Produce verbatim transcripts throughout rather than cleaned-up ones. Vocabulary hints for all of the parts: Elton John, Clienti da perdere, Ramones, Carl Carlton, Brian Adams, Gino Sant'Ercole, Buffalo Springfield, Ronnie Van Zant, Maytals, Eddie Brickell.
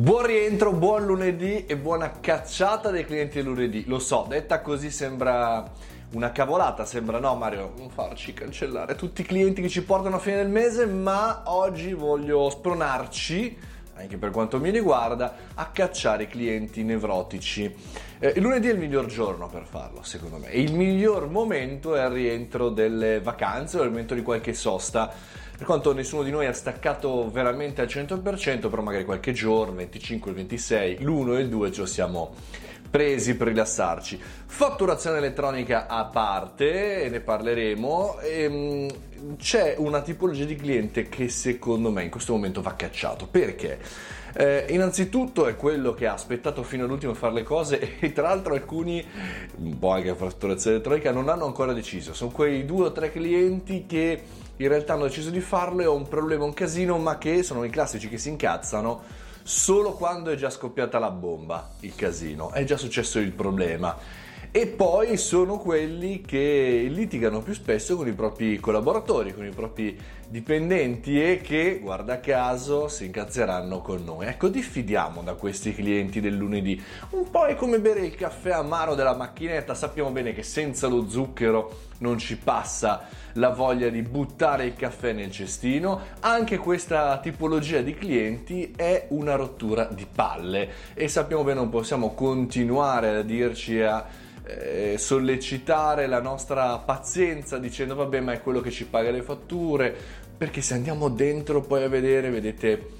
Buon rientro, buon lunedì e buona cacciata dei clienti del lunedì. Lo so, detta così sembra una cavolata, sembra no Mario, non farci cancellare tutti i clienti che ci portano a fine del mese, ma oggi voglio spronarci, anche per quanto mi riguarda, a cacciare i clienti nevrotici. Eh, il lunedì è il miglior giorno per farlo, secondo me. Il miglior momento è il rientro delle vacanze o il momento di qualche sosta. Per quanto nessuno di noi ha staccato veramente al cento per cento, però magari qualche giorno, venticinque, ventisei, l'uno e il due ci siamo presi per rilassarci. Fatturazione elettronica a parte, e ne parleremo, e c'è una tipologia di cliente che secondo me in questo momento va cacciato. Perché? Eh, innanzitutto è quello che ha aspettato fino all'ultimo a fare le cose, e tra l'altro alcuni, un po' anche la fatturazione elettronica, non hanno ancora deciso. Sono quei due o tre clienti che in realtà hanno deciso di farlo e ho un problema, un casino, ma che sono i classici che si incazzano solo quando è già scoppiata la bomba, il casino, è già successo il problema. E poi sono quelli che litigano più spesso con i propri collaboratori, con i propri dipendenti e che, guarda caso, si incazzeranno con noi. Ecco, diffidiamo da questi clienti del lunedì. Un po' è come bere il caffè amaro della macchinetta, sappiamo bene che senza lo zucchero non ci passa la voglia di buttare il caffè nel cestino. Anche questa tipologia di clienti è una rottura di palle e sappiamo bene non possiamo continuare a dirci a sollecitare la nostra pazienza dicendo vabbè, ma è quello che ci paga le fatture, perché se andiamo dentro poi a vedere vedete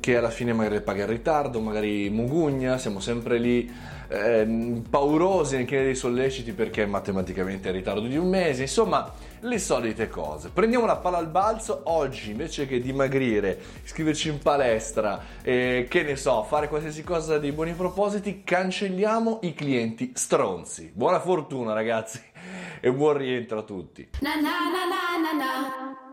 che alla fine magari paga in ritardo, magari mugugna, siamo sempre lì eh, paurosi nel chiedere dei solleciti perché matematicamente è in ritardo di un mese, insomma le solite cose. Prendiamo la palla al balzo oggi, invece che dimagrire, iscriverci in palestra, eh, che ne so, fare qualsiasi cosa di buoni propositi, cancelliamo i clienti stronzi. Buona fortuna ragazzi e buon rientro a tutti. Na na na na na na.